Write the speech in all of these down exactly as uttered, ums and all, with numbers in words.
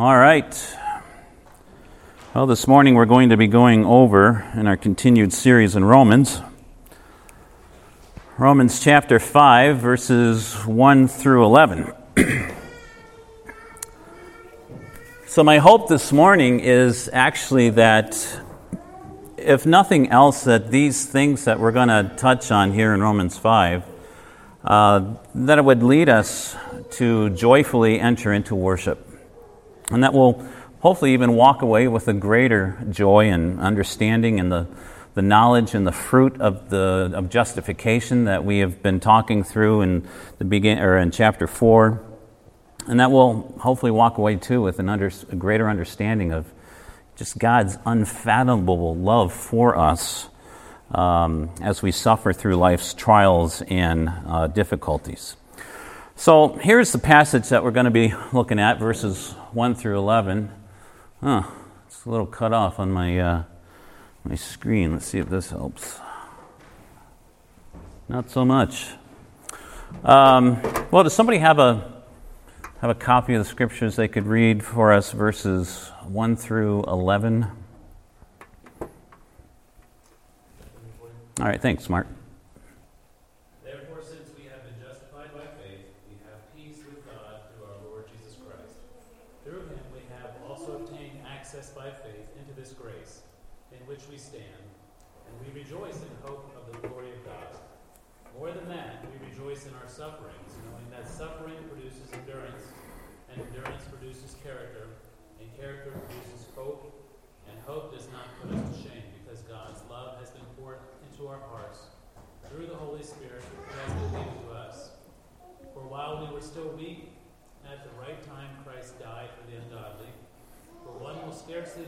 All right. Well, this morning we're going to be going over in our continued series in Romans. Romans chapter five, verses one through eleven. So my hope this morning is actually that, if nothing else, that these things that we're going to touch on here in Romans five, uh, that it would lead us to joyfully enter into worship. And that will hopefully even walk away with a greater joy and understanding and the, the knowledge and the fruit of the of justification that we have been talking through in the begin or in chapter four. And that will hopefully walk away too with an under, a greater understanding of just God's unfathomable love for us um, as we suffer through life's trials and uh, difficulties. So here's the passage that we're going to be looking at, verses one through eleven. Huh, it's a little cut off on my uh, my screen. Let's see if this helps. Not so much. Um, well, does somebody have a have a copy of the scriptures they could read for us, verses one through eleven? All right, thanks, Mark.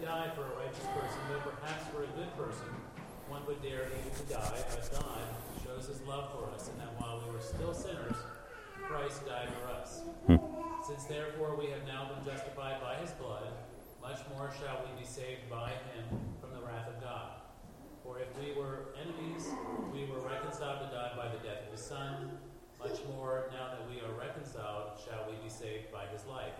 Die for a righteous person, though perhaps for a good person, one would dare even to die, but God shows his love for us, and that while we were still sinners, Christ died for us. Hmm. Since therefore we have now been justified by his blood, much more shall we be saved by him from the wrath of God. For if we were enemies, we were reconciled to God by the death of his Son. Much more, now that we are reconciled, shall we be saved by his life.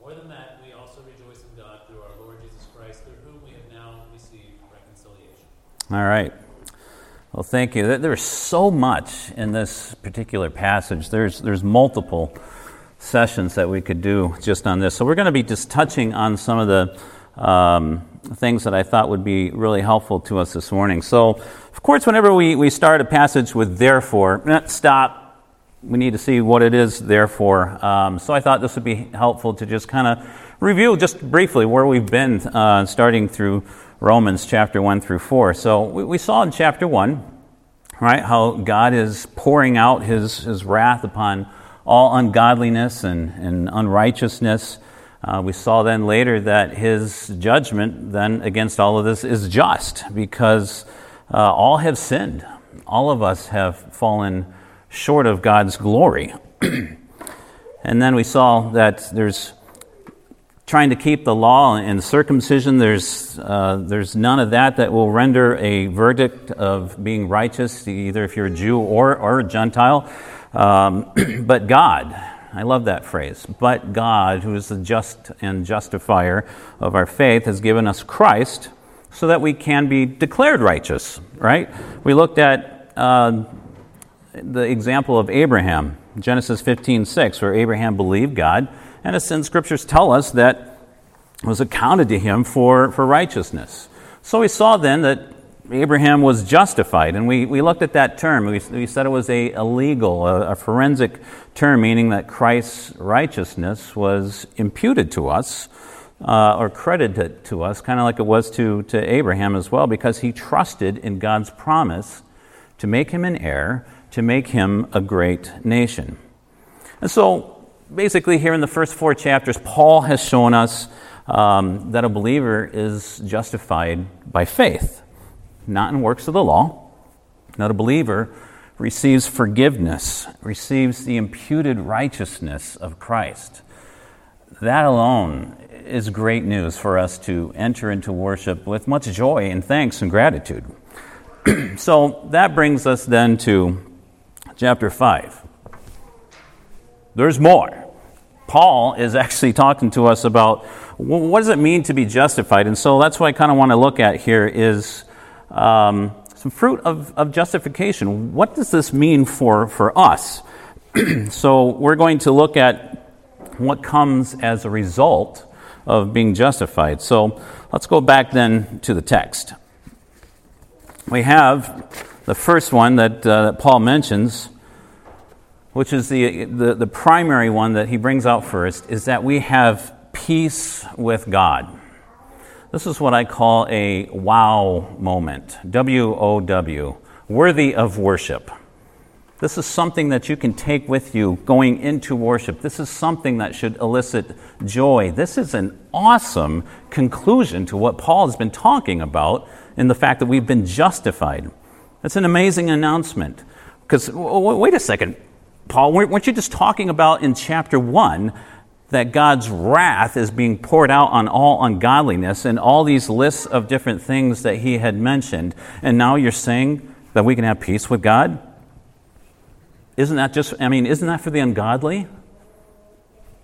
More than that, we also rejoice in God through our Lord Jesus Christ, through whom we have now received reconciliation. All right. Well, thank you. There's so much in this particular passage. There's there's multiple sessions that we could do just on this. So we're going to be just touching on some of the um, things that I thought would be really helpful to us this morning. So, of course, whenever we, we start a passage with therefore, stop. We need to see what it is, therefore. Um, so I thought this would be helpful to just kind of review just briefly where we've been uh, starting through Romans chapter one through four. So we, we saw in chapter one, right, how God is pouring out his, his wrath upon all ungodliness and, and unrighteousness. Uh, we saw then later that his judgment then against all of this is just because uh, all have sinned. All of us have fallen short of God's glory. And then we saw that there's trying to keep the law and circumcision. There's uh, there's none of that that will render a verdict of being righteous, either if you're a Jew or, or a Gentile. Um, but God, I love that phrase, but God, who is the just and justifier of our faith, has given us Christ so that we can be declared righteous, right? We looked at Uh, the example of Abraham, Genesis fifteen six, where Abraham believed God, and as in scriptures tell us that was accounted to him for, for righteousness. So we saw then that Abraham was justified, and we, we looked at that term. We, we said it was a, a legal, a, a forensic term, meaning that Christ's righteousness was imputed to us uh, or credited to us, kind of like it was to, to Abraham as well, because he trusted in God's promise to make him an heir, to make him a great nation. And so, basically here in the first four chapters, Paul has shown us um, that a believer is justified by faith, not in works of the law. Not a believer receives forgiveness, receives the imputed righteousness of Christ. That alone is great news for us to enter into worship with much joy and thanks and gratitude. So, that brings us then to chapter five. There's more. Paul is actually talking to us about what does it mean to be justified. And so that's what I kind of want to look at here is um, some fruit of, of justification. What does this mean for, for us? So we're going to look at what comes as a result of being justified. So let's go back then to the text. We have the first one that, uh, that Paul mentions, which is the, the the primary one that he brings out first, is that we have peace with God. This is what I call a wow moment, W O W, worthy of worship. This is something that you can take with you going into worship. This is something that should elicit joy. This is an awesome conclusion to what Paul has been talking about in the fact that we've been justified. That's an amazing announcement. Because, wait a second, Paul, weren't you just talking about in chapter one that God's wrath is being poured out on all ungodliness and all these lists of different things that he had mentioned, and now you're saying that we can have peace with God? Isn't that just, I mean, isn't that for the ungodly?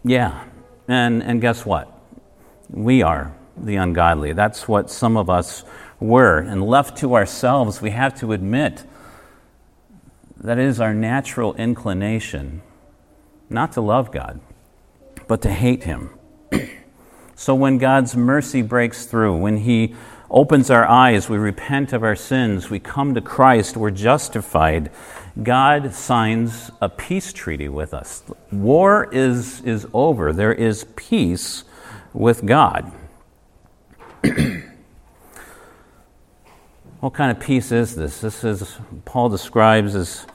Yeah. And and guess what? We are the ungodly. That's what some of us were. And left to ourselves, we have to admit that it is our natural inclination not to love God, but to hate him. So when God's mercy breaks through, when he opens our eyes, we repent of our sins, we come to Christ, we're justified, God signs a peace treaty with us. War is, is over. There is peace with God. What kind of peace is this? This is, Paul describes as,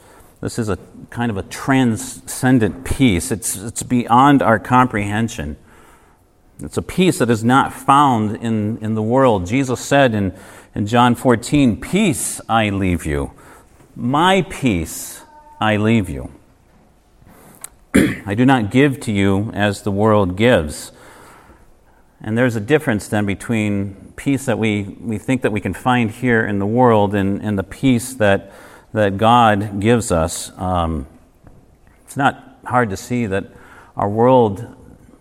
this is a kind of a transcendent peace. It's, it's beyond our comprehension. It's a peace that is not found in, in the world. Jesus said in, in John fourteen, peace I leave you. My peace I leave you. I do not give to you as the world gives. And there's a difference then between peace that we, we think that we can find here in the world and, and the peace that, that God gives us. Um, it's not hard to see that our world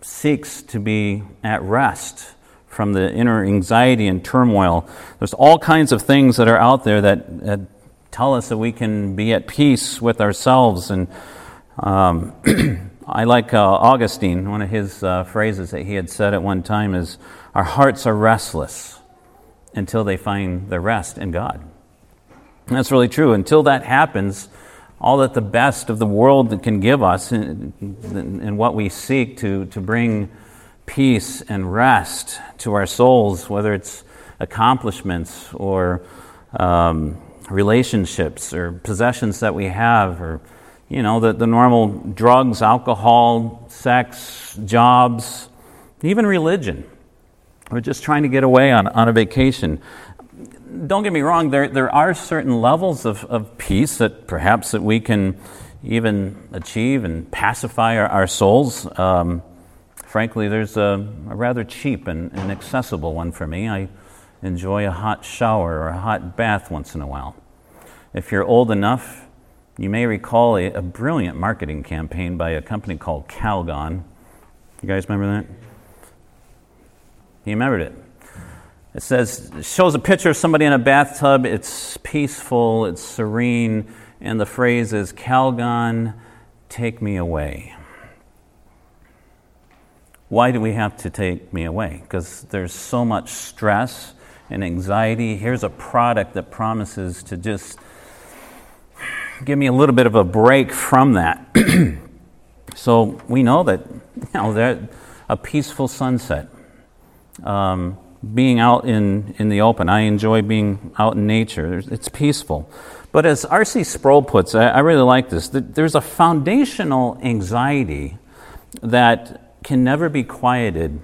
seeks to be at rest from the inner anxiety and turmoil. There's all kinds of things that are out there that, that tell us that we can be at peace with ourselves. And um, I like uh, Augustine. One of his uh, phrases that he had said at one time is, our hearts are restless until they find their rest in God. And that's really true. Until that happens, all that the best of the world can give us in, in, in what we seek to, to bring peace and rest to our souls, whether it's accomplishments or um, relationships or possessions that we have, or, you know, the, the normal drugs, alcohol, sex, jobs, even religion. We're just trying to get away on, on a vacation. Don't get me wrong, there there are certain levels of, of peace that perhaps that we can even achieve and pacify our, our souls. Um, frankly, there's a, a rather cheap and, and accessible one for me. I enjoy a hot shower or a hot bath once in a while. If you're old enough, you may recall a, a brilliant marketing campaign by a company called Calgon. You guys remember that? You remembered it. It says, it shows a picture of somebody in a bathtub. It's peaceful, it's serene, and the phrase is, Calgon, take me away. Why do we have to take me away? Because there's so much stress and anxiety. Here's a product that promises to just give me a little bit of a break from that. So we know that, you know, that a peaceful sunset. Um, Being out in, in the open. I enjoy being out in nature. It's peaceful. But as R C Sproul puts, I, I really like this, there's a foundational anxiety that can never be quieted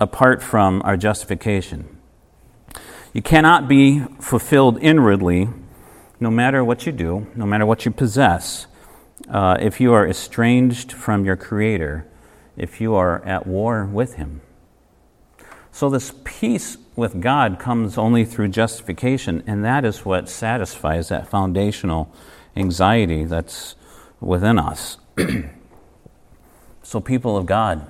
apart from our justification. You cannot be fulfilled inwardly, no matter what you do, no matter what you possess, uh, if you are estranged from your Creator, if you are at war with Him. So this peace with God comes only through justification, and that is what satisfies that foundational anxiety that's within us. So, people of God,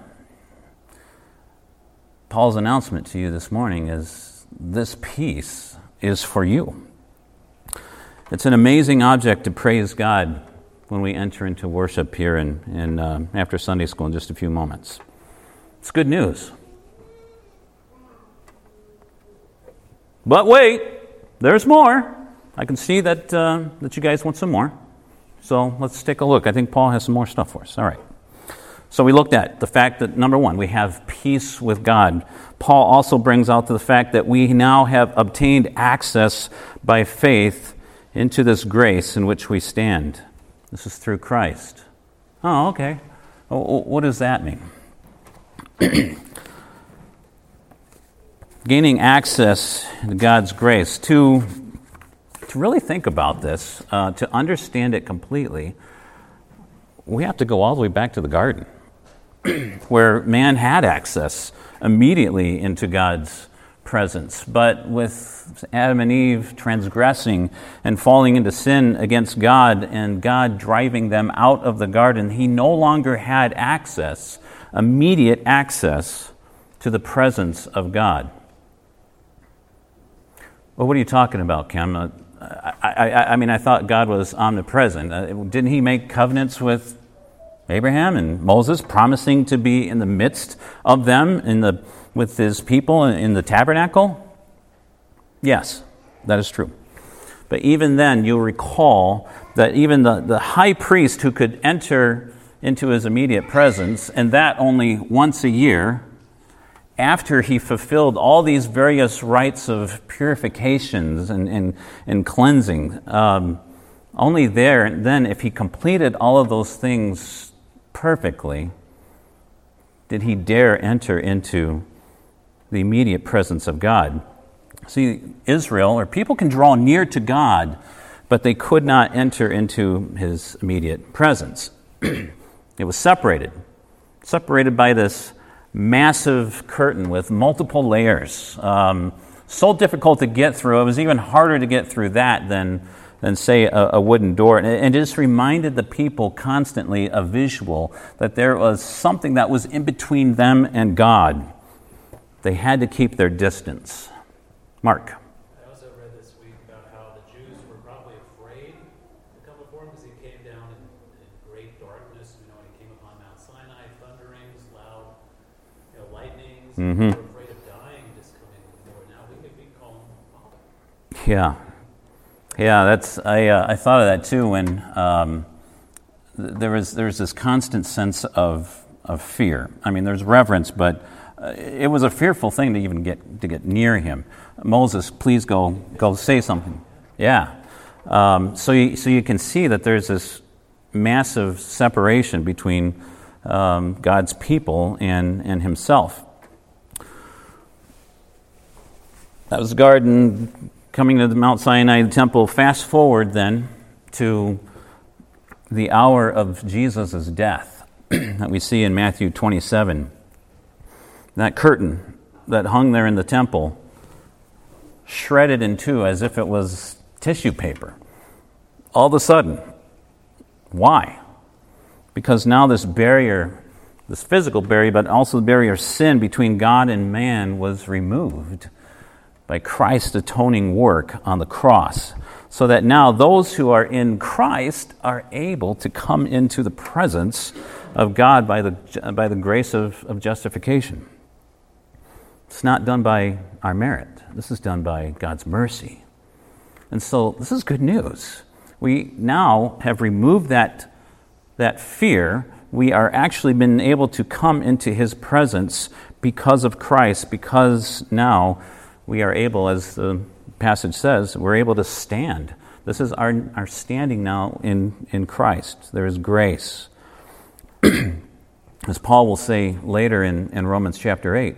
Paul's announcement to you this morning is this peace is for you. It's an amazing object to praise God when we enter into worship here in, in, uh, after Sunday school in just a few moments. It's good news. But wait, there's more. I can see that uh, that you guys want some more. So let's take a look. I think Paul has some more stuff for us. All right. So we looked at the fact that, number one, we have peace with God. Paul also brings out to the fact that we now have obtained access by faith into this grace in which we stand. This is through Christ. Oh, okay. What does that mean? Gaining access to God's grace. To, to really think about this, uh, to understand it completely, we have to go all the way back to the garden where man had access immediately into God's presence. But with Adam and Eve transgressing and falling into sin against God and God driving them out of the garden, he no longer had access, immediate access to the presence of God. Well, what are you talking about, Cam? I, I, I mean, I thought God was omnipresent. Didn't he make covenants with Abraham and Moses, promising to be in the midst of them, in the with his people in the tabernacle? Yes, that is true. But even then, you'll recall that even the, the high priest who could enter into his immediate presence, and that only once a year, after he fulfilled all these various rites of purifications and, and, and cleansing, um, only there, then if he completed all of those things perfectly, did he dare enter into the immediate presence of God. See, Israel, or people can draw near to God, but they could not enter into his immediate presence. It was separated, separated by this massive curtain with multiple layers. Um, so difficult to get through. It was even harder to get through that than, than say, a, a wooden door. And it, and it just reminded the people constantly a visual that there was something that was in between them and God. They had to keep their distance. Mark. I also read this week about how the Jews were probably afraid to come before him because he came down in, in great darkness. You know, when he came upon Mount Sinai, thunderings, loud you know, lightnings. Mm-hmm. They were afraid of dying just coming before. Now we could be called Father. Yeah. Yeah, that's, I uh, I thought of that too when um, th- there was there was this constant sense of of fear. I mean, there's reverence, but it was a fearful thing to even get to get near him. Moses, please go go say something. Yeah. Um, so you, so you can see that there's this massive separation between um, God's people and, and himself. That was the garden, coming to the Mount Sinai temple. Fast forward then to the hour of Jesus' death that we see in Matthew twenty-seven. That curtain that hung there in the temple, shredded in two as if it was tissue paper. All of a sudden. Why? Because now this barrier, this physical barrier, but also the barrier of sin between God and man was removed by Christ's atoning work on the cross, so that now those who are in Christ are able to come into the presence of God by the by the grace of, of justification. It's not done by our merit. This is done by God's mercy. And so this is good news. We now have removed that, that fear. We are actually been able to come into his presence because of Christ, because now we are able, as the passage says, we're able to stand. This is our, our standing now in, in Christ. There is grace. As Paul will say later in, in Romans chapter eight,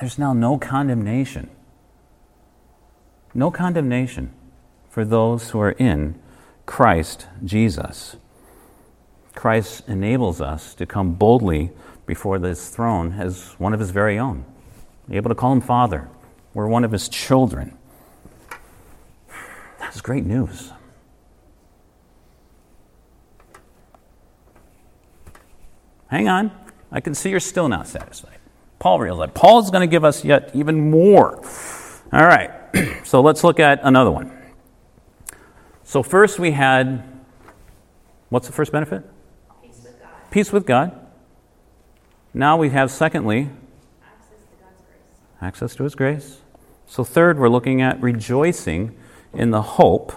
there's now no condemnation. No condemnation for those who are in Christ Jesus. Christ enables us to come boldly before this throne as one of his very own. We're able to call him Father. We're one of his children. That's great news. Hang on. I can see you're still not satisfied. Paul realized. Paul's going to give us yet even more. All right. So let's look at another one. So first we had, what's the first benefit? Peace with God. Peace with God. Now we have, secondly, access to God's grace. Access to His grace. So third, we're looking at rejoicing in the hope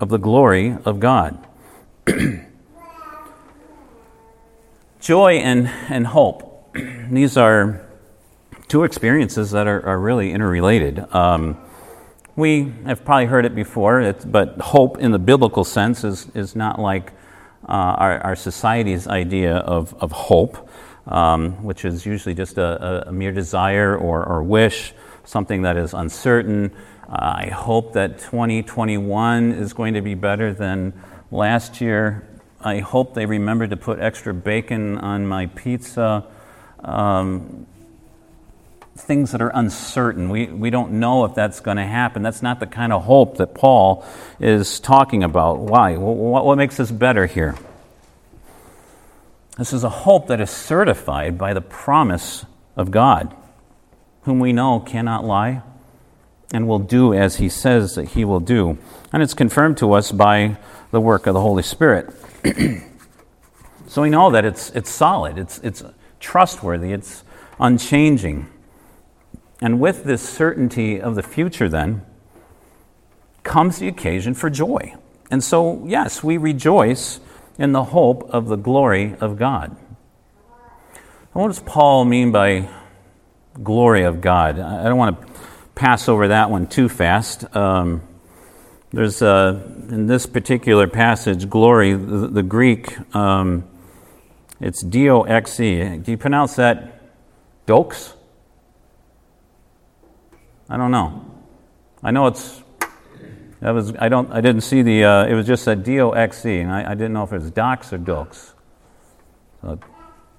of the glory of God. Joy and, and hope. These are two experiences that are, are really interrelated. Um, we have probably heard it before, it's, but hope in the biblical sense is, is not like uh, our, our society's idea of, of hope, um, which is usually just a, a mere desire or, or wish, something that is uncertain. Uh, I hope that twenty twenty-one is going to be better than last year. I hope they remember to put extra bacon on my pizza. Um, things that are uncertain. We we don't know if that's going to happen. That's not the kind of hope that Paul is talking about. Why? What, what makes this better here? This is a hope that is certified by the promise of God, whom we know cannot lie and will do as He says that He will do. And it's confirmed to us by the work of the Holy Spirit. So we know that it's it's solid, it's it's trustworthy, it's unchanging. And with this certainty of the future then comes the occasion for joy. And so, yes, we rejoice in the hope of the glory of God. And what does Paul mean by glory of God? I don't want to pass over that one too fast. Um, There's, uh, in this particular passage, glory, the, the Greek, um, it's D O X E. Do you pronounce that dox? I don't know. I know it's, that was, I don't, I didn't see the, uh, it was just a D O X E, and I, I didn't know if it was dox or dox. So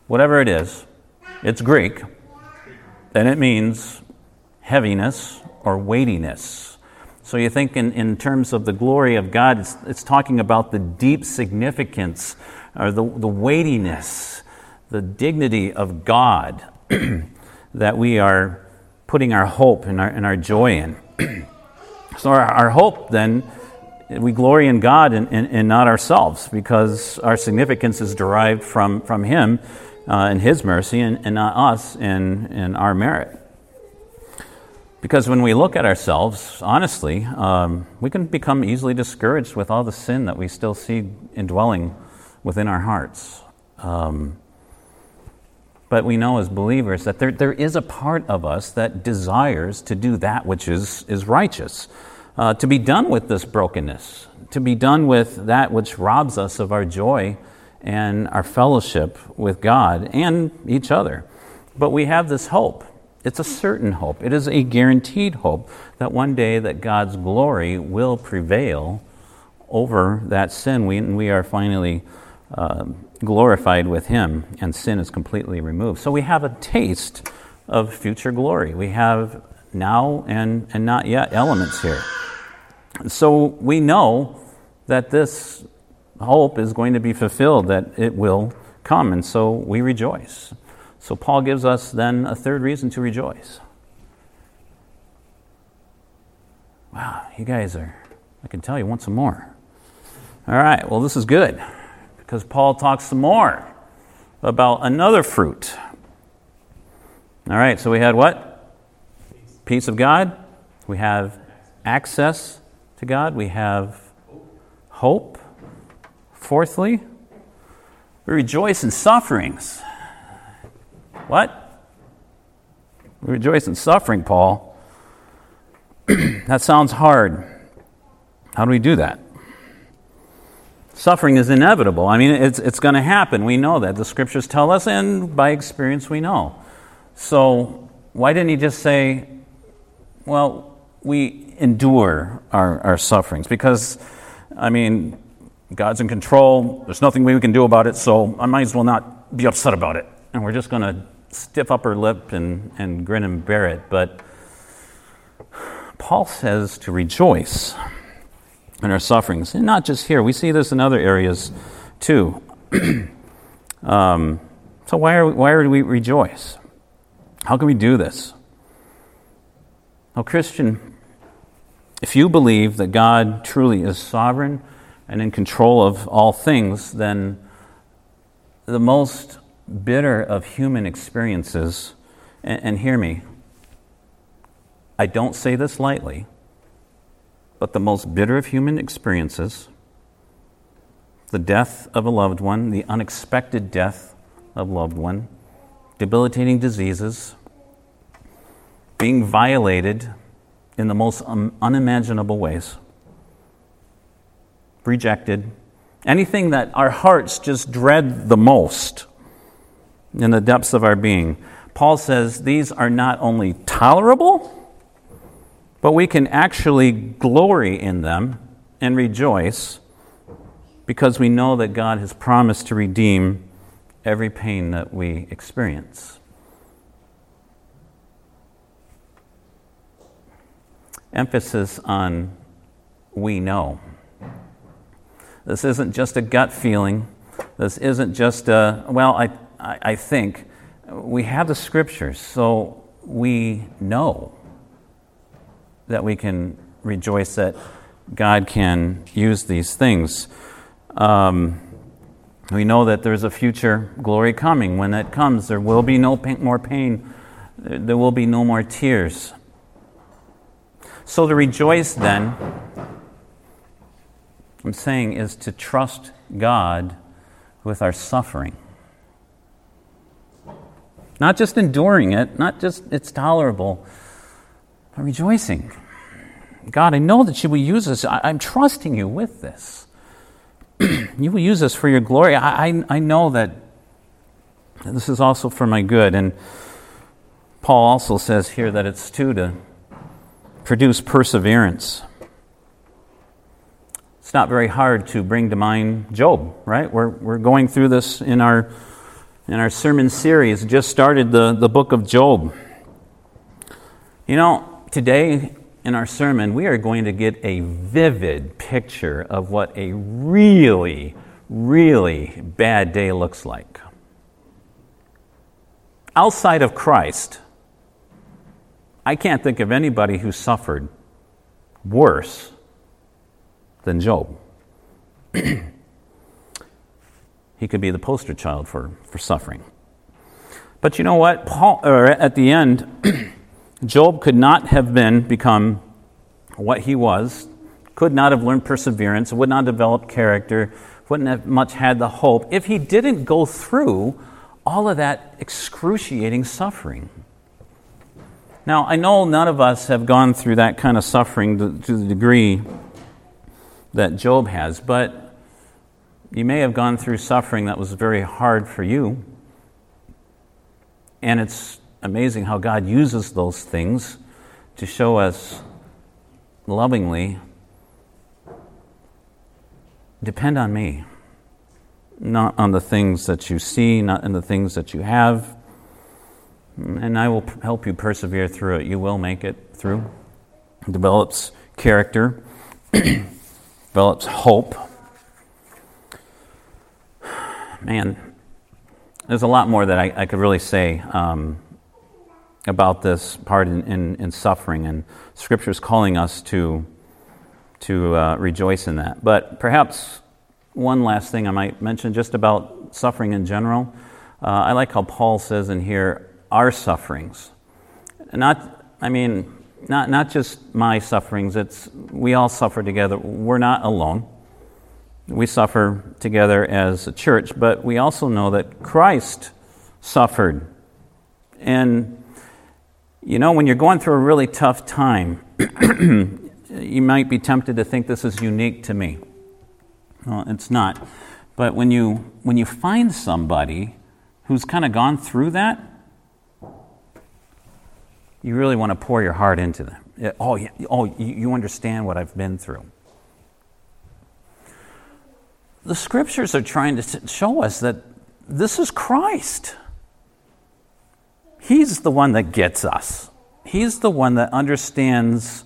whatever it is, it's Greek, and it means heaviness or weightiness. So you think in, in terms of the glory of God, it's, it's talking about the deep significance or the, the weightiness, the dignity of God that we are putting our hope and our, and our joy in. So our, our hope then, we glory in God and, and, and not ourselves, because our significance is derived from, from Him uh, and His mercy and, and not us and, and our merit. Because when we look at ourselves, honestly, um, we can become easily discouraged with all the sin that we still see indwelling within our hearts. Um, but we know as believers that there there is a part of us that desires to do that which is, is righteous, uh, to be done with this brokenness, to be done with that which robs us of our joy and our fellowship with God and each other. But we have this hope. It's a certain hope. It is a guaranteed hope that one day that God's glory will prevail over that sin. We, and we are finally uh, glorified with Him, and sin is completely removed. So we have a taste of future glory. We have now and, and not yet elements here. So we know that this hope is going to be fulfilled, that it will come, and so we rejoice. So Paul gives us then a third reason to rejoice. Wow, you guys are, I can tell you want some more. All right, well, this is good, because Paul talks some more about another fruit. All right, so we had what? Peace, Peace of God. We have access to God. We have hope. Fourthly, we rejoice in sufferings. What? We rejoice in suffering, Paul. That sounds hard. How do we do that? Suffering is inevitable. I mean, it's it's going to happen. We know that. The Scriptures tell us, and by experience we know. So why didn't he just say, well, we endure our, our sufferings? Because, I mean, God's in control. There's nothing we can do about it, so I might as well not be upset about it. And we're just going to stiff upper lip and, and grin and bear it. But Paul says to rejoice in our sufferings. And not just here. We see this in other areas too. Um, so why are we, why are we rejoice? How can we do this? Well, Christian, if you believe that God truly is sovereign and in control of all things, then the most bitter of human experiences, and, and hear me, I don't say this lightly, but the most bitter of human experiences, the death of a loved one, the unexpected death of a loved one, debilitating diseases, being violated in the most un- unimaginable ways, rejected, anything that our hearts just dread the most in the depths of our being. Paul says these are not only tolerable, but we can actually glory in them and rejoice because we know that God has promised to redeem every pain that we experience. Emphasis on we know. This isn't just a gut feeling. This isn't just a, well, I, I, I think. We have the scriptures, so we know that we can rejoice that God can use these things. Um, we know that there's a future glory coming. When that comes, there will be no pain, more pain. There will be no more tears. So to rejoice then, I'm saying, is to trust God with our suffering. Not just enduring it, not just it's tolerable, but rejoicing. God, I know that you will use this. I, I'm trusting you with this. You will use this for your glory. I, I, I know that this is also for my good. And Paul also says here that it's too to produce perseverance. It's not very hard to bring to mind Job, right? We're we're going through this in our in our sermon series. Just started the, the book of Job. You know, today in our sermon, we are going to get a vivid picture of what a really, really bad day looks like. Outside of Christ, I can't think of anybody who suffered worse than Job. He could be the poster child for, for suffering. But you know what? Paul, or at the end, Job could not have been become what he was, could not have learned perseverance, would not develop character, wouldn't have much had the hope, if he didn't go through all of that excruciating suffering. Now, I know none of us have gone through that kind of suffering to, to the degree that Job has, but you may have gone through suffering that was very hard for you. And it's amazing how God uses those things to show us lovingly, depend on me, not on the things that you see, not on the things that you have, and I will help you persevere through it. You will make it through. Develops character, develops hope. Man, there's a lot more that I, I could really say um, about this part in, in, in suffering, and Scripture is calling us to to uh, rejoice in that. But perhaps one last thing I might mention just about suffering in general. Uh, I like how Paul says in here, our sufferings. Not, I mean, not not just my sufferings. It's we all suffer together. We're not alone. We suffer together as a church, but we also know that Christ suffered. And, you know, when you're going through a really tough time, you might be tempted to think this is unique to me. Well, it's not. But when you when you find somebody who's kind of gone through that, you really want to pour your heart into them. Oh, yeah, oh, you understand what I've been through. The Scriptures are trying to show us that this is Christ. He's the one that gets us. He's the one that understands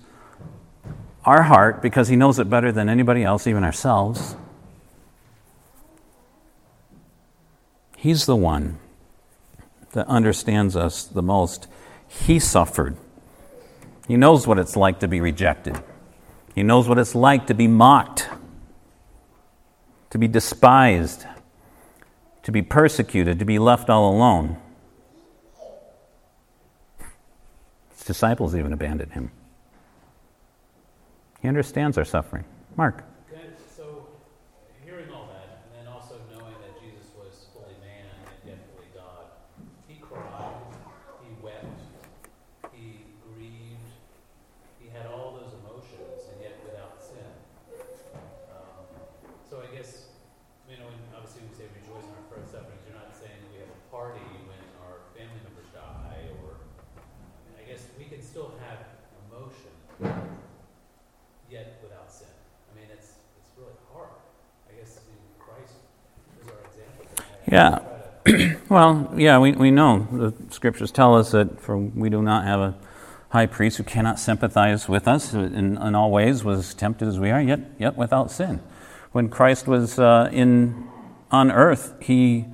our heart because he knows it better than anybody else, even ourselves. He's the one that understands us the most. He suffered. He knows what it's like to be rejected. He knows what it's like to be mocked, to be despised, to be persecuted, to be left all alone. His disciples even abandoned him. He understands our suffering. Mark. So, hearing all that, and then also knowing that Jesus was fully man and yet fully God, he cried, he wept, he grieved, he had all those emotions, and yet without sin. Um, so I guess, you know, obviously we say rejoice in our first sufferings. You're not saying we have a party when our family members die, or I guess we can still have emotion, yet without sin. I mean, it's it's really hard. I guess Christ is our example. Yeah. Well, yeah, we, we know. The Scriptures tell us that for we do not have a high priest who cannot sympathize with us in, in all ways, was tempted as we are, yet yet without sin. When Christ was uh, in on earth, he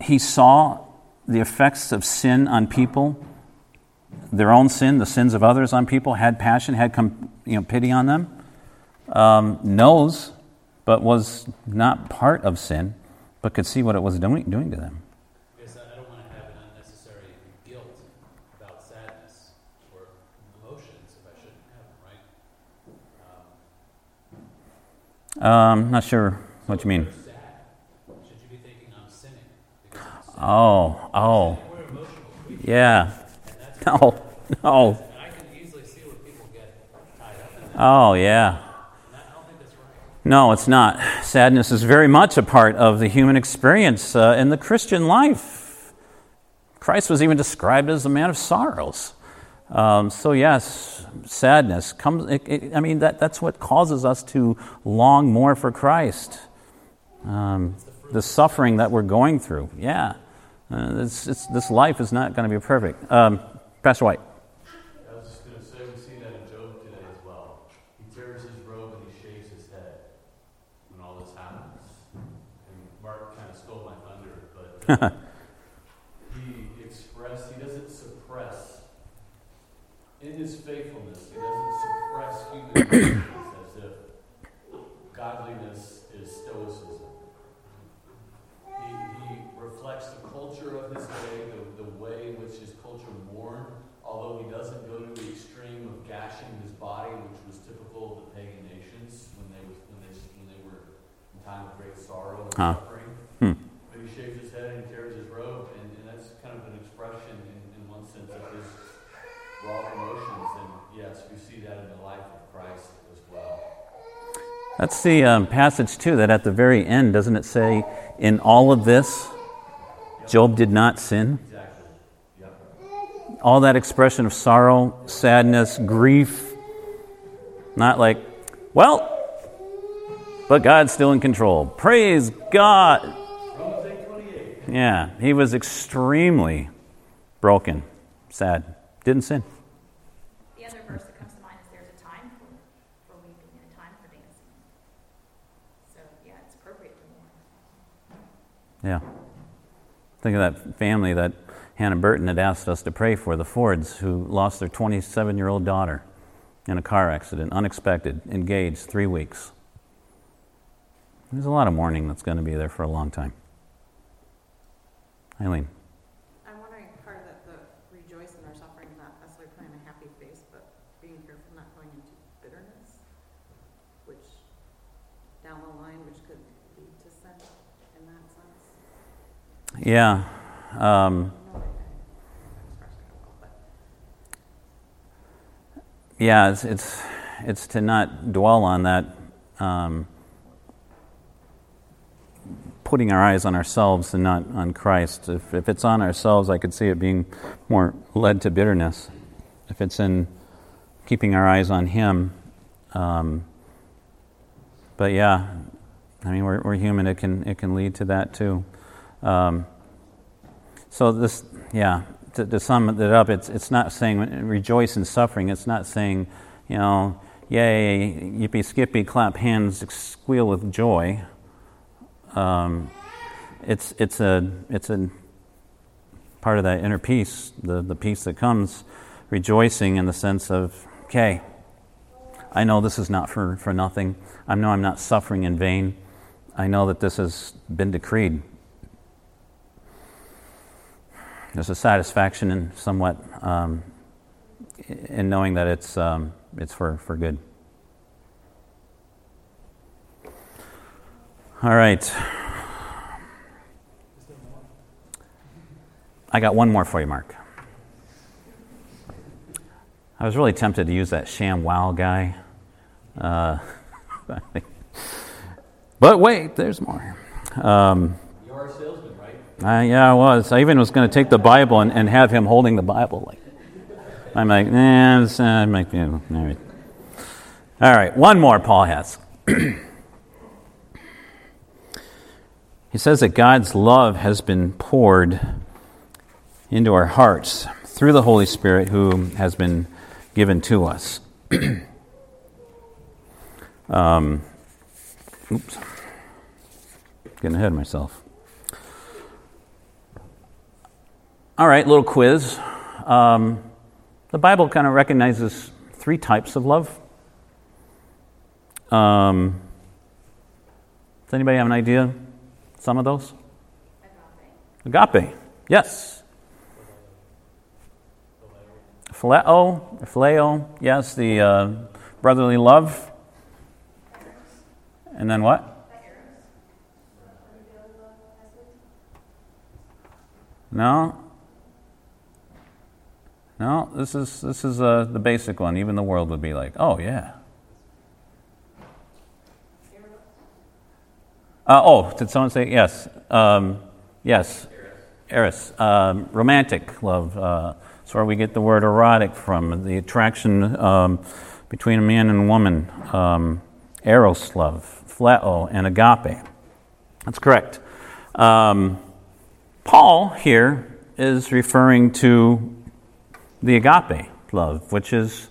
he saw the effects of sin on people, their own sin, the sins of others on people, had passion, had com- you know, pity on them, um, knows, but was not part of sin, but could see what it was doing, doing to them. Yes, I don't want to have an unnecessary guilt about sadness or emotions if I shouldn't have them, right? Um, I'm not sure what you mean. Sad, should you be thinking I'm sinning? I'm oh, oh. We're emotional creatures. Yeah. No, no. I can easily see where people get tied up in that. Oh, yeah. And I don't think that's right. No, it's not. Sadness is very much a part of the human experience uh, in the Christian life. Christ was even described as a man of sorrows. Um, so, yes, sadness comes. It, it, I mean, that, that's what causes us to long more for Christ. Um, the, the suffering that we're going through. Yeah. Uh, it's, it's, this life is not going to be perfect. Um, Pastor White. I was just going to say, we see that in Job today as well. He tears his robe and he shaves his head when all this happens. And Mark kind of stole my thunder, but uh, he expressed, he doesn't suppress. In his faithfulness, he doesn't suppress human as if godliness is stoicism. He, he reflects the culture of his day, the, the way in which his culture mourned, although he doesn't go to the extreme of gashing his body, which was typical of the pagan nations when they was, when they when they were in time of great sorrow and huh. suffering. Hmm. But he shaves his head and tears his robe, and, and that's kind of an expression, in, in one sense, of his raw emotions. And yes, we see that in the life of Christ as well. That's the um, passage, too, that at the very end, doesn't it say, in all of this, Job did not sin? Exactly. Yep. All that expression of sorrow, sadness, grief, not like, well, but God's still in control. Praise God! Romans eight twenty-eight. Yeah, he was extremely broken, sad, didn't sin. The other verse. Yeah. Think of that family that Hannah Burton had asked us to pray for, the Fords, who lost their twenty-seven-year-old daughter in a car accident, unexpected, engaged, three weeks. There's a lot of mourning that's going to be there for a long time. Eileen. I'm wondering, part of that, the rejoice in our suffering, not necessarily putting a happy face, but being careful not going into bitterness, which down the line, which could lead to sin in that sense. Yeah. Um, yeah, it's, it's it's to not dwell on that, um, putting our eyes on ourselves and not on Christ. If, if it's on ourselves, I could see it being more led to bitterness. If it's in keeping our eyes on Him. Um, but yeah, I mean, we're, we're human. It can it can lead to that too. Um, so this, yeah, to, to sum it up, it's it's not saying rejoice in suffering. It's not saying, you know, yay, yippee skippy, clap hands, squeal with joy. Um, it's it's a it's a part of that inner peace, the, the peace that comes, rejoicing in the sense of, okay, I know this is not for, for nothing. I know I'm not suffering in vain. I know that this has been decreed. There's a satisfaction in somewhat um, in knowing that it's um, it's for, for good. All right. I got one more for you, Mark. I was really tempted to use that sham wow guy. Uh, but wait, there's more. Um, you are a salesman, right? Uh, yeah, I was. I even was going to take the Bible and, and have him holding the Bible. Like, I'm like, nah, this, uh, I'm like, you know, all right. All right, one more Paul has. He says that God's love has been poured into our hearts through the Holy Spirit who has been given to us. um, oops, getting ahead of myself. All right, little quiz. Um, the Bible kind of recognizes three types of love. Um, does anybody have an idea? Some of those? Agape. Agape, yes. Phileo, phileo, yes, the uh, brotherly love. And then what? No. No, this is this is uh, the basic one. Even the world would be like, oh yeah. Uh, oh, did someone say yes? Um, yes. Eros, um, romantic love. Uh, That's where we get the word erotic from, the attraction um, between a man and a woman, um, eros love, phileo, and agape. That's correct. Um, Paul here is referring to the agape love, which is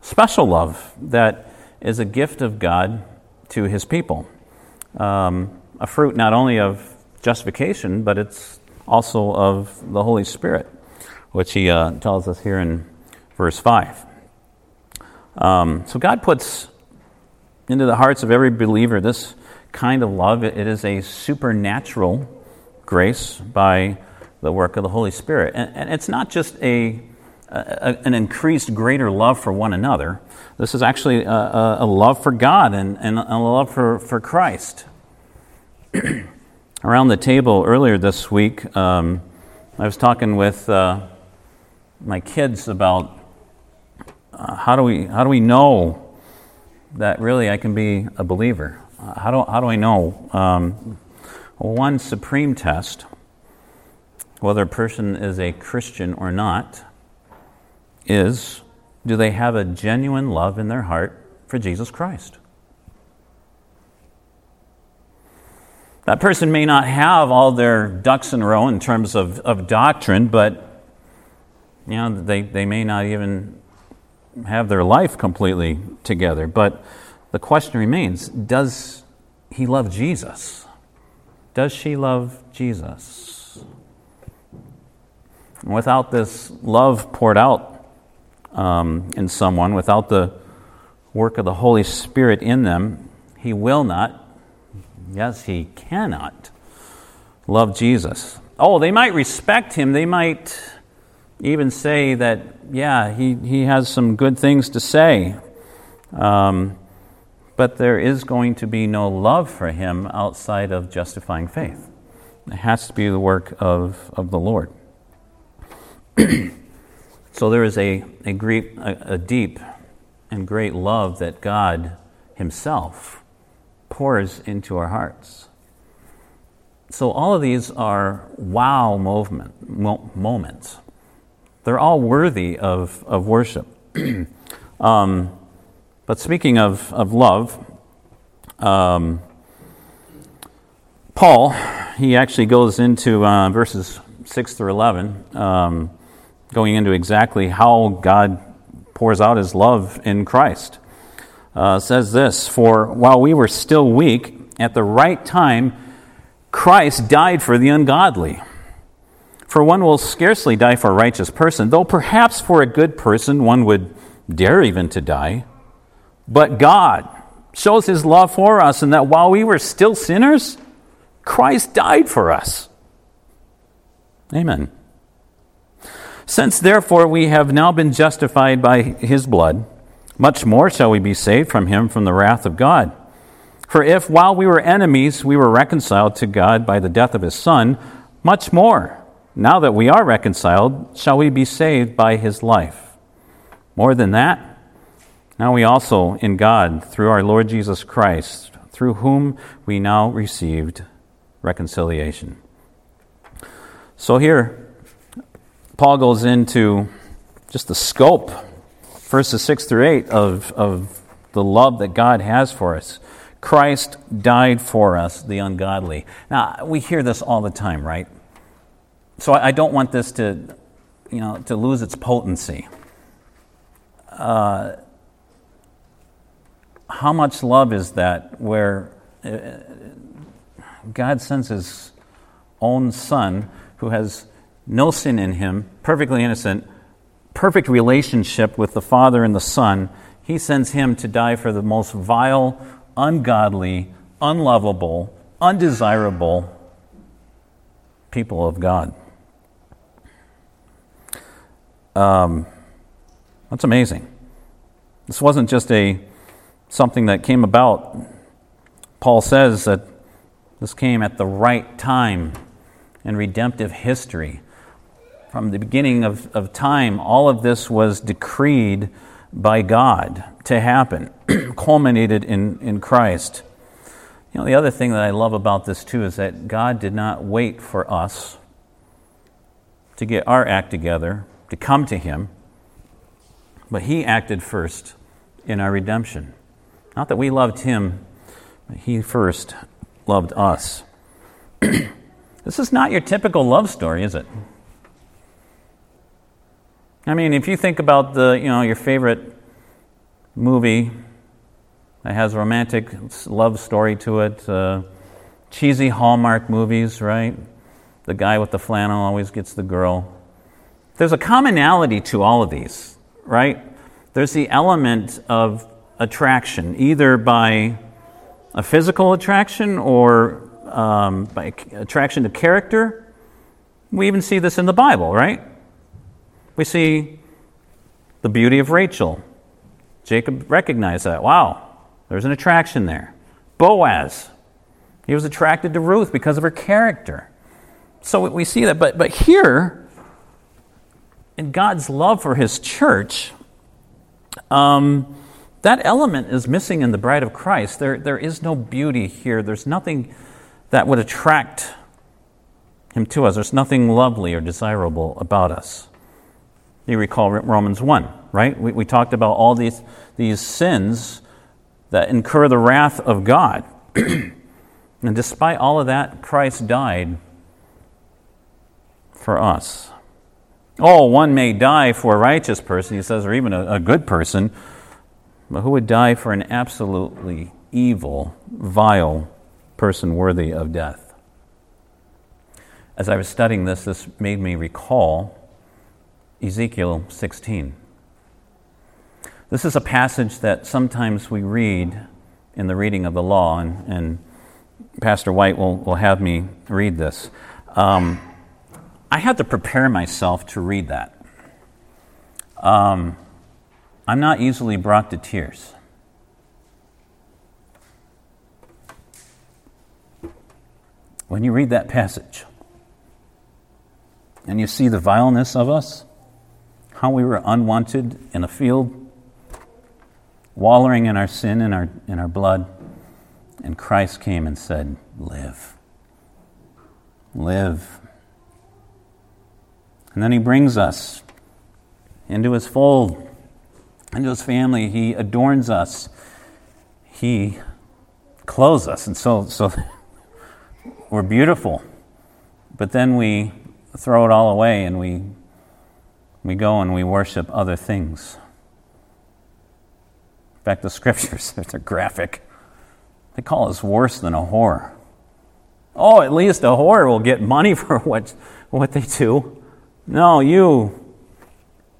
special love that is a gift of God to his people. Um, a fruit not only of justification, but it's also of the Holy Spirit, which he uh, tells us here in verse five. Um, so God puts into the hearts of every believer this kind of love. It is a supernatural grace by the work of the Holy Spirit. And, and it's not just a, a an increased, greater love for one another. This is actually a, a love for God and, and a love for, for Christ. Around the table earlier this week, um, I was talking with... Uh, my kids about uh, how do we how do we know that really I can be a believer? Uh, how do how do I know? Um, one supreme test, whether a person is a Christian or not, is do they have a genuine love in their heart for Jesus Christ? That person may not have all their ducks in a row in terms of, of doctrine, but you know, they, they may not even have their life completely together. But the question remains, does he love Jesus? Does she love Jesus? And without this love poured out um, in someone, without the work of the Holy Spirit in them, he will not, yes, he cannot love Jesus. Oh, they might respect him, they might... even say that, yeah, he, he has some good things to say. Um, but there is going to be no love for him outside of justifying faith. It has to be the work of, of the Lord. So there is a, a, great, a, a deep and great love that God himself pours into our hearts. So all of these are wow movement, mo- moments. They're all worthy of, of worship. um, but speaking of, of love, um, Paul, he actually goes into uh, verses six through eleven, um, going into exactly how God pours out his love in Christ. Uh, says this, "For while we were still weak, at the right time, Christ died for the ungodly. For one will scarcely die for a righteous person, though perhaps for a good person one would dare even to die. But God shows his love for us in that while we were still sinners, Christ died for us. Amen. Since therefore we have now been justified by his blood, much more shall we be saved from him from the wrath of God. For if while we were enemies we were reconciled to God by the death of his Son, much more, now that we are reconciled, shall we be saved by his life. More than that, now we also in God, through our Lord Jesus Christ, through whom we now received reconciliation. So here, Paul goes into just the scope, verses six through eight, of, of the love that God has for us. Christ died for us, the ungodly. Now, we hear this all the time, right? So I don't want this to, you know, to lose its potency. Uh, how much love is that where God sends his own Son, who has no sin in him, perfectly innocent, perfect relationship with the Father and the Son, he sends him to die for the most vile, ungodly, unlovable, undesirable people of God. Um, that's amazing. This wasn't just a something that came about. Paul says that this came at the right time in redemptive history. From the beginning of, of time, all of this was decreed by God to happen, culminated in, in Christ. You know, the other thing that I love about this too is that God did not wait for us to get our act together, to come to him, but he acted first in our redemption. Not that we loved him, but he first loved us. This is not your typical love story, is it? I mean, if you think about the, you know, your favorite movie that has a romantic love story to it, uh, cheesy Hallmark movies, right? The guy with the flannel always gets the girl. There's a commonality to all of these, right? There's the element of attraction, either by a physical attraction or um, by attraction to character. We even see this in the Bible, right? We see the beauty of Rachel. Jacob recognized that. Wow, there's an attraction there. Boaz, he was attracted to Ruth because of her character. So we see that. But, but here, in God's love for his church, um, that element is missing in the bride of Christ. There, there is no beauty here. There's nothing that would attract him to us. There's nothing lovely or desirable about us. You recall Romans one, right? We, we talked about all these, these sins that incur the wrath of God. And despite all of that, Christ died for us. Oh, one may die for a righteous person, he says, or even a, a good person, but who would die for an absolutely evil, vile person worthy of death? As I was studying this, this made me recall Ezekiel sixteen. This is a passage that sometimes we read in the reading of the law, and, and Pastor White will, will have me read this. Um, I had to prepare myself to read that. Um, I'm not easily brought to tears. When you read that passage and you see the vileness of us, how we were unwanted in a field, wallowing in our sin and our in our blood, and Christ came and said, "Live. Live." And then he brings us into his fold, into his family. He adorns us. He clothes us. And so, so we're beautiful. But then we throw it all away and we We go and we worship other things. In fact, the scriptures, they're graphic. They call us worse than a whore. Oh, at least a whore will get money for what what they do. No, you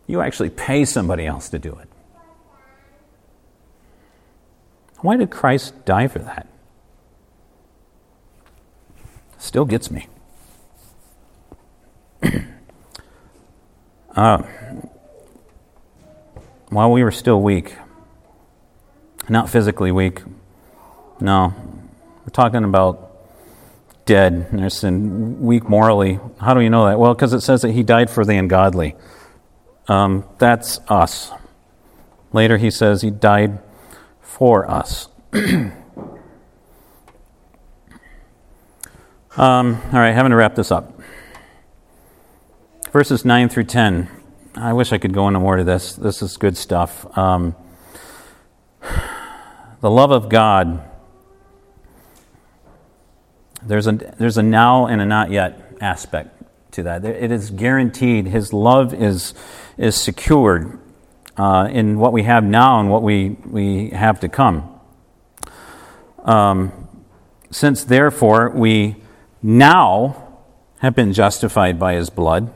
you actually pay somebody else to do it. Why did Christ die for that? Still gets me. uh, while we were still weak, not physically weak, no, we're talking about dead, and weak morally. How do you know that? Well, because it says that he died for the ungodly. Um, that's us. Later he says he died for us. um, all right, having to wrap this up. Verses nine through ten. I wish I could go into more to this. This is good stuff. Um, the love of God. There's a there's a now and a not yet aspect to that. It is guaranteed. His love is is secured uh, in what we have now and what we, we have to come. Um, since therefore we now have been justified by his blood,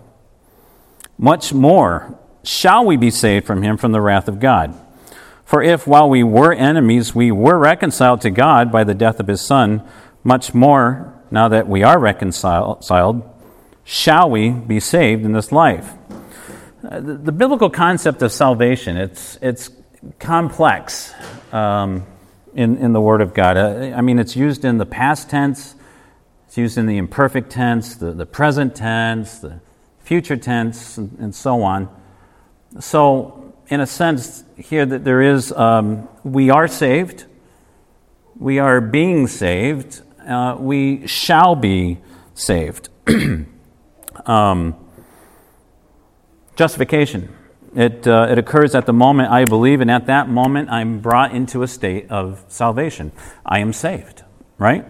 much more shall we be saved from him from the wrath of God. For if while we were enemies we were reconciled to God by the death of his Son, much more, now that we are reconciled, shall we be saved in this life. Uh, the, the biblical concept of salvation, it's it's complex um, in, in the Word of God. Uh, I mean, it's used in the past tense, it's used in the imperfect tense, the, the present tense, the future tense, and, and so on. So, in a sense, here that there is, um, we are saved, we are being saved, Uh, we shall be saved. um, justification. It uh, it occurs at the moment I believe, and at that moment I'm brought into a state of salvation. I am saved, right?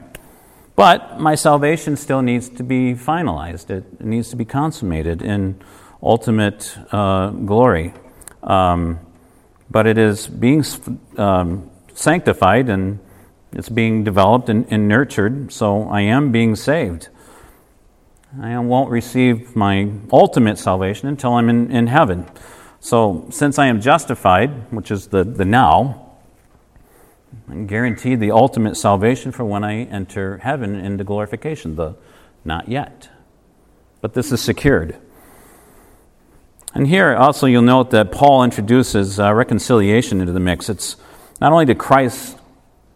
But my salvation still needs to be finalized. It needs to be consummated in ultimate uh, glory. Um, but it is being um, sanctified and it's being developed and, and nurtured, so I am being saved. I won't receive my ultimate salvation until I'm in, in heaven. So since I am justified, which is the, the now, I'm guaranteed the ultimate salvation for when I enter heaven into glorification, the not yet. But this is secured. And here also you'll note that Paul introduces uh, reconciliation into the mix. It's not only to Christ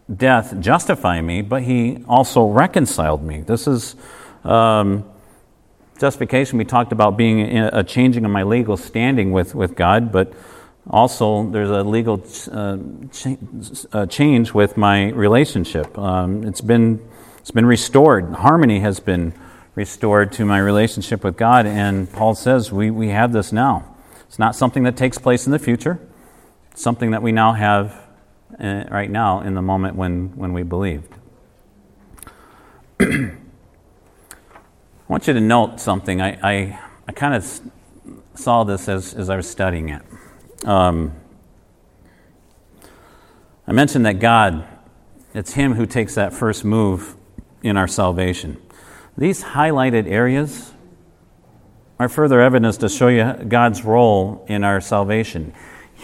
death justify me, but he also reconciled me. This is um, justification. We talked about being a changing of my legal standing with, with God, but also there's a legal uh, ch- uh, change with my relationship. Um, it's been it's been restored. Harmony has been restored to my relationship with God, and Paul says we, we have this now. It's not something that takes place in the future. It's something that we now have right now, in the moment when, when we believed. I want you to note something. I I, I kind of saw this as, as I was studying it. Um, I mentioned that God, it's Him who takes that first move in our salvation. These highlighted areas are further evidence to show you God's role in our salvation.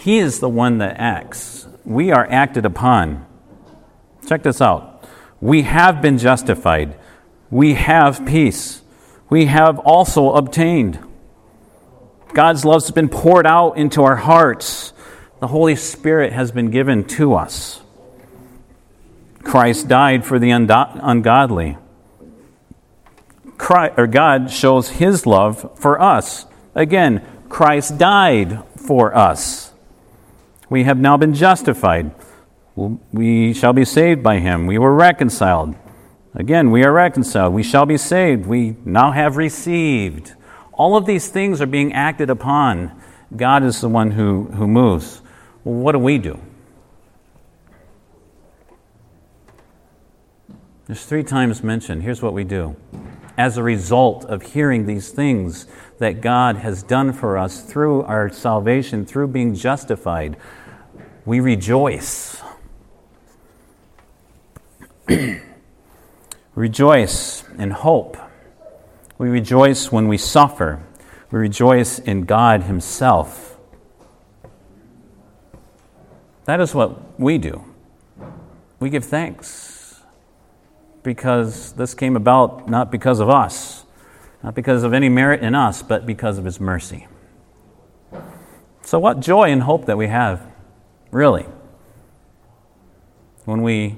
He is the one that acts. We are acted upon. Check this out. We have been justified. We have peace. We have also obtained. God's love has been poured out into our hearts. The Holy Spirit has been given to us. Christ died for the ungodly. Christ, or God shows His love for us. Again, Christ died for us. We have now been justified. We shall be saved by Him. We were reconciled. Again, we are reconciled. We shall be saved. We now have received. All of these things are being acted upon. God is the one who, who moves. Well, what do we do? There's three times mentioned. Here's what we do. As a result of hearing these things that God has done for us through our salvation, through being justified, we rejoice. rejoice in hope. We rejoice when we suffer. We rejoice in God Himself. That is what we do. We give thanks because this came about not because of us, not because of any merit in us, but because of His mercy. So what joy and hope that we have, really, when we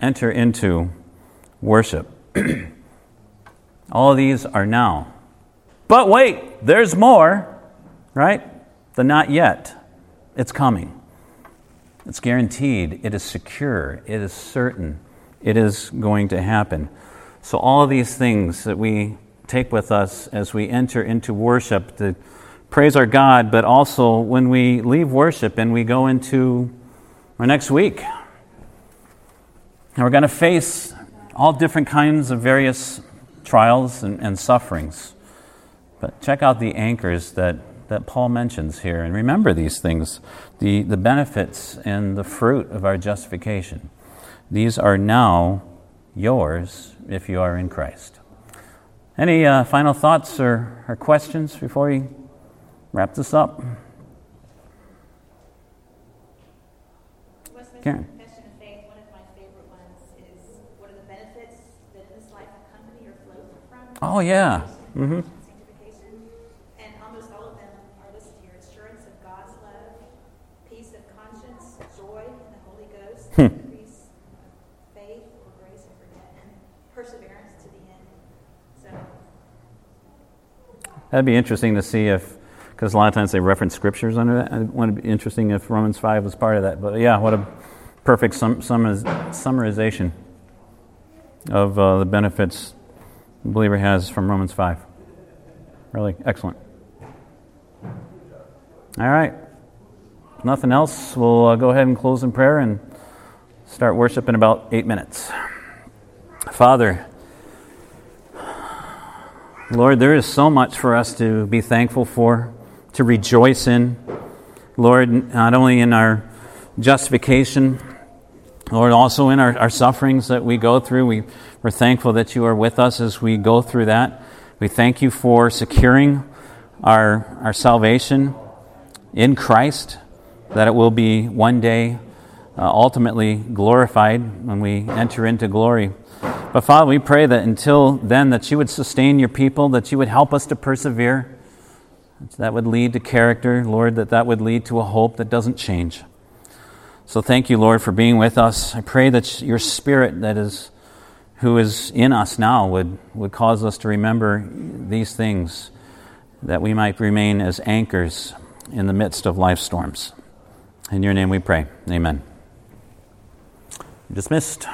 enter into worship. All these are now. But wait, there's more, right? The not yet. It's coming. It's guaranteed. It is secure. It is certain. It is going to happen. So all of these things that we take with us as we enter into worship to praise our God, but also when we leave worship and we go into our next week. And we're going to face all different kinds of various trials and, and sufferings. But check out the anchors that, that Paul mentions here, and remember these things, the, the benefits and the fruit of our justification. These are now yours if you are in Christ. Any uh, final thoughts or, or questions before we wrap this up? Karen. Oh, yeah. Mm-hmm. And almost all of them are listed here. Assurance of God's love, peace of conscience, joy in the Holy Ghost, increase of faith or grace and forget, and perseverance to the end. So that'd be interesting to see if, because a lot of times they reference scriptures under that. It would be interesting if Romans five was part of that. But yeah, what a perfect sum, sum, summarization of uh, the benefits the believer has from Romans five. Really excellent. All right. If nothing else, we'll uh, go ahead and close in prayer and start worship in about eight minutes. Father, Lord, there is so much for us to be thankful for, to rejoice in. Lord, not only in our justification, Lord, also in our, our sufferings that we go through, we, we're thankful that you are with us as we go through that. We thank you for securing our our salvation in Christ, that it will be one day uh, ultimately glorified when we enter into glory. But Father, we pray that until then that you would sustain your people, that you would help us to persevere, that would lead to character, Lord, that that would lead to a hope that doesn't change. So thank you, Lord, for being with us. I pray that your Spirit that is, who is in us now would, would cause us to remember these things, that we might remain as anchors in the midst of life storms. In your name we pray. Amen. Dismissed.